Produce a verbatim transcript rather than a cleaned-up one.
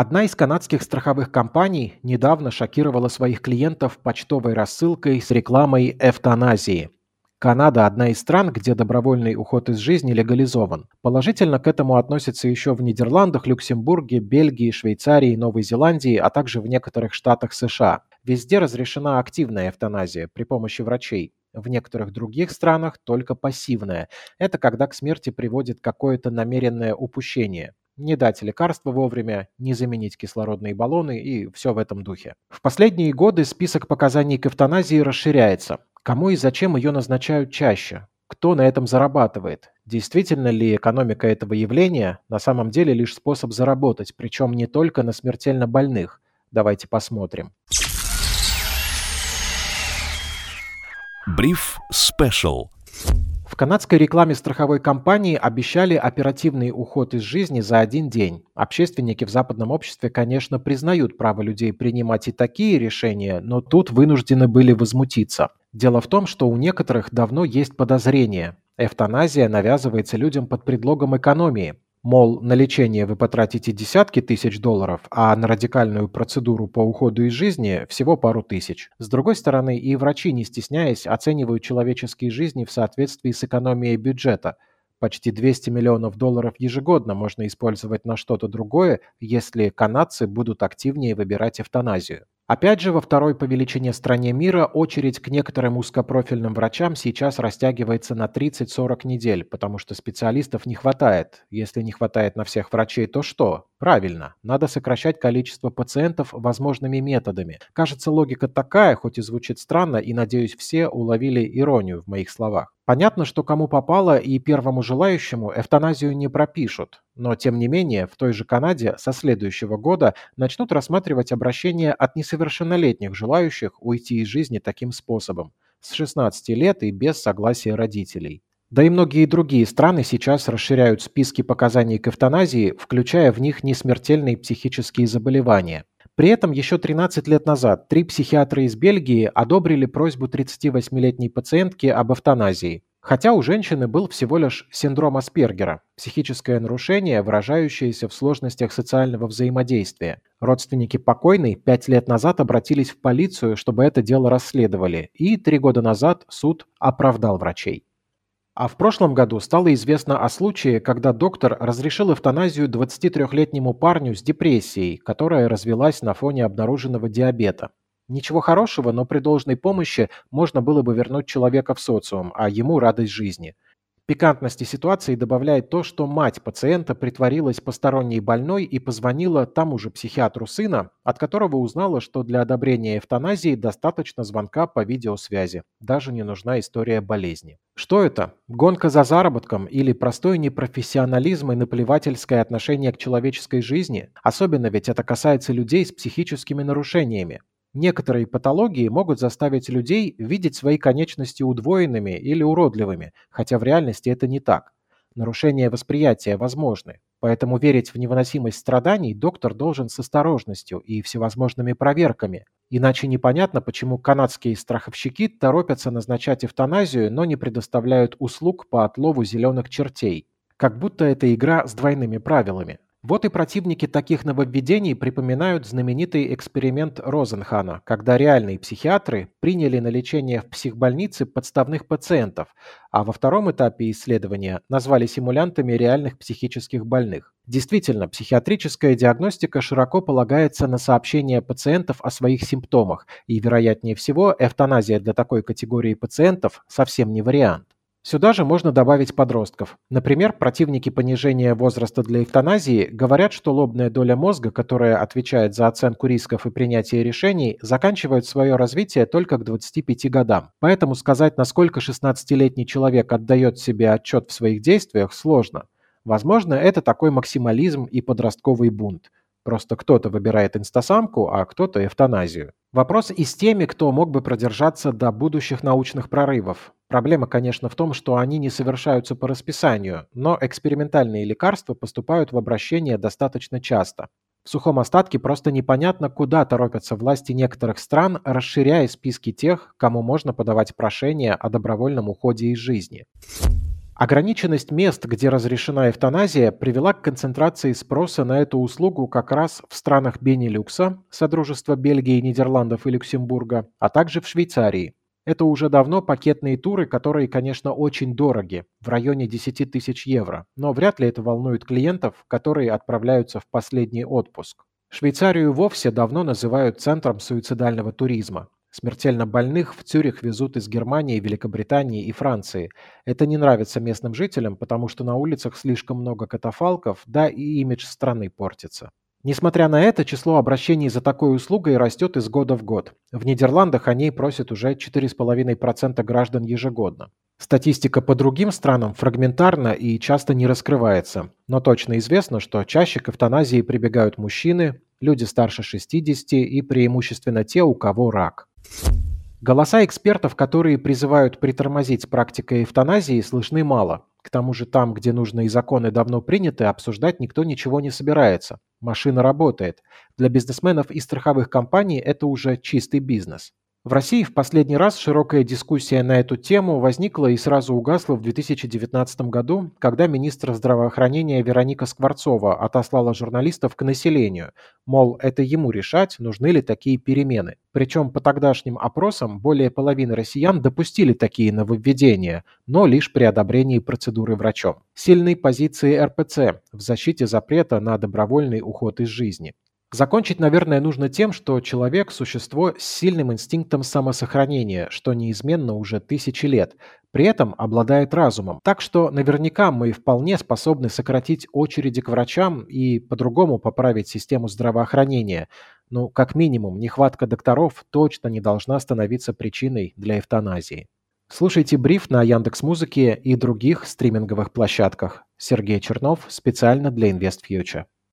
Одна из канадских страховых компаний недавно шокировала своих клиентов почтовой рассылкой с рекламой эвтаназии. Канада – одна из стран, где добровольный уход из жизни легализован. Положительно к этому относятся еще в Нидерландах, Люксембурге, Бельгии, Швейцарии, Новой Зеландии, а также в некоторых штатах США. Везде разрешена активная эвтаназия при помощи врачей. В некоторых других странах только пассивная. Это когда к смерти приводит какое-то намеренное упущение. Не дать лекарства вовремя, не заменить кислородные баллоны и все в этом духе. В последние годы список показаний к эвтаназии расширяется. Кому и зачем ее назначают чаще? Кто на этом зарабатывает? Действительно ли экономика этого явления на самом деле лишь способ заработать, причем не только на смертельно больных? Давайте посмотрим. Бриф Спешл. В канадской рекламе страховой компании обещали оперативный уход из жизни за один день. Общественники в западном обществе, конечно, признают право людей принимать и такие решения, но тут вынуждены были возмутиться. Дело в том, что у некоторых давно есть подозрение. Эвтаназия навязывается людям под предлогом экономии. Мол, на лечение вы потратите десятки тысяч долларов, а на радикальную процедуру по уходу из жизни всего пару тысяч. С другой стороны, и врачи, не стесняясь, оценивают человеческие жизни в соответствии с экономией бюджета. Почти двести миллионов долларов ежегодно можно использовать на что-то другое, если канадцы будут активнее выбирать эвтаназию. Опять же, во второй по величине стране мира очередь к некоторым узкопрофильным врачам сейчас растягивается на тридцать-сорок недель, потому что специалистов не хватает. Если не хватает на всех врачей, то что? Правильно, надо сокращать количество пациентов возможными методами. Кажется, логика такая, хоть и звучит странно, и, надеюсь, все уловили иронию в моих словах. Понятно, что кому попало и первому желающему эвтаназию не пропишут, но, тем не менее, в той же Канаде со следующего года начнут рассматривать обращения от несовершеннолетних желающих уйти из жизни таким способом, с шестнадцати лет и без согласия родителей. Да и многие другие страны сейчас расширяют списки показаний к эвтаназии, включая в них несмертельные психические заболевания. При этом еще тринадцать лет назад три психиатра из Бельгии одобрили просьбу тридцативосьмилетней пациентки об эвтаназии. Хотя у женщины был всего лишь синдром Аспергера – психическое нарушение, выражающееся в сложностях социального взаимодействия. Родственники покойной пять лет назад обратились в полицию, чтобы это дело расследовали, и три года назад суд оправдал врачей. А в прошлом году стало известно о случае, когда доктор разрешил эвтаназию двадцатитрёхлетнему парню с депрессией, которая развилась на фоне обнаруженного диабета. Ничего хорошего, но при должной помощи можно было бы вернуть человека в социум, а ему радость жизни. Пикантности ситуации добавляет то, что мать пациента притворилась посторонней больной и позвонила тому же психиатру сына, от которого узнала, что для одобрения эвтаназии достаточно звонка по видеосвязи. Даже не нужна история болезни. Что это? Гонка за заработком или простой непрофессионализм и наплевательское отношение к человеческой жизни? Особенно ведь это касается людей с психическими нарушениями. Некоторые патологии могут заставить людей видеть свои конечности удвоенными или уродливыми, хотя в реальности это не так. Нарушения восприятия возможны, поэтому верить в невыносимость страданий доктор должен с осторожностью и всевозможными проверками. Иначе непонятно, почему канадские страховщики торопятся назначать эвтаназию, но не предоставляют услуг по отлову зеленых чертей. Как будто это игра с двойными правилами. Вот и противники таких нововведений припоминают знаменитый эксперимент Розенхана, когда реальные психиатры приняли на лечение в психбольнице подставных пациентов, а во втором этапе исследования назвали симулянтами реальных психических больных. Действительно, психиатрическая диагностика широко полагается на сообщение пациентов о своих симптомах, и, вероятнее всего, эвтаназия для такой категории пациентов совсем не вариант. Сюда же можно добавить подростков. Например, противники понижения возраста для эвтаназии говорят, что лобная доля мозга, которая отвечает за оценку рисков и принятие решений, заканчивает свое развитие только к двадцати пяти годам. Поэтому сказать, насколько шестнадцатилетний человек отдает себе отчет в своих действиях, сложно. Возможно, это такой максимализм и подростковый бунт. Просто кто-то выбирает инстасамку, а кто-то эвтаназию. Вопрос и с теми, кто мог бы продержаться до будущих научных прорывов. Проблема, конечно, в том, что они не совершаются по расписанию, но экспериментальные лекарства поступают в обращение достаточно часто. В сухом остатке просто непонятно, куда торопятся власти некоторых стран, расширяя списки тех, кому можно подавать прошение о добровольном уходе из жизни. Ограниченность мест, где разрешена эвтаназия, привела к концентрации спроса на эту услугу как раз в странах Бенилюкса, Содружества Бельгии, Нидерландов и Люксембурга, а также в Швейцарии. Это уже давно пакетные туры, которые, конечно, очень дороги, в районе десяти тысяч евро, но вряд ли это волнует клиентов, которые отправляются в последний отпуск. Швейцарию вовсе давно называют центром суицидального туризма. Смертельно больных в Цюрих везут из Германии, Великобритании и Франции. Это не нравится местным жителям, потому что на улицах слишком много катафалков, да и имидж страны портится. Несмотря на это, число обращений за такой услугой растет из года в год. В Нидерландах о ней просят уже четыре и пять десятых процента граждан ежегодно. Статистика по другим странам фрагментарна и часто не раскрывается, но точно известно, что чаще к эвтаназии прибегают мужчины, люди старше шестидесяти и преимущественно те, у кого рак. Голоса экспертов, которые призывают притормозить с практикой эвтаназии, слышны мало. К тому же там, где нужные законы давно приняты, обсуждать никто ничего не собирается. Машина работает. Для бизнесменов и страховых компаний это уже чистый бизнес. В России в последний раз широкая дискуссия на эту тему возникла и сразу угасла в две тысячи девятнадцатом году, когда министр здравоохранения Вероника Скворцова отослала журналистов к населению, мол, это ему решать, нужны ли такие перемены. Причем по тогдашним опросам более половины россиян допустили такие нововведения, но лишь при одобрении процедуры врачом. Сильные позиции эр пэ цэ в защите запрета на добровольный уход из жизни. Закончить, наверное, нужно тем, что человек – существо с сильным инстинктом самосохранения, что неизменно уже тысячи лет, при этом обладает разумом. Так что наверняка мы вполне способны сократить очереди к врачам и по-другому поправить систему здравоохранения. Но, как минимум, нехватка докторов точно не должна становиться причиной для эвтаназии. Слушайте бриф на Яндекс.Музыке и других стриминговых площадках. Сергей Чернов специально для InvestFuture.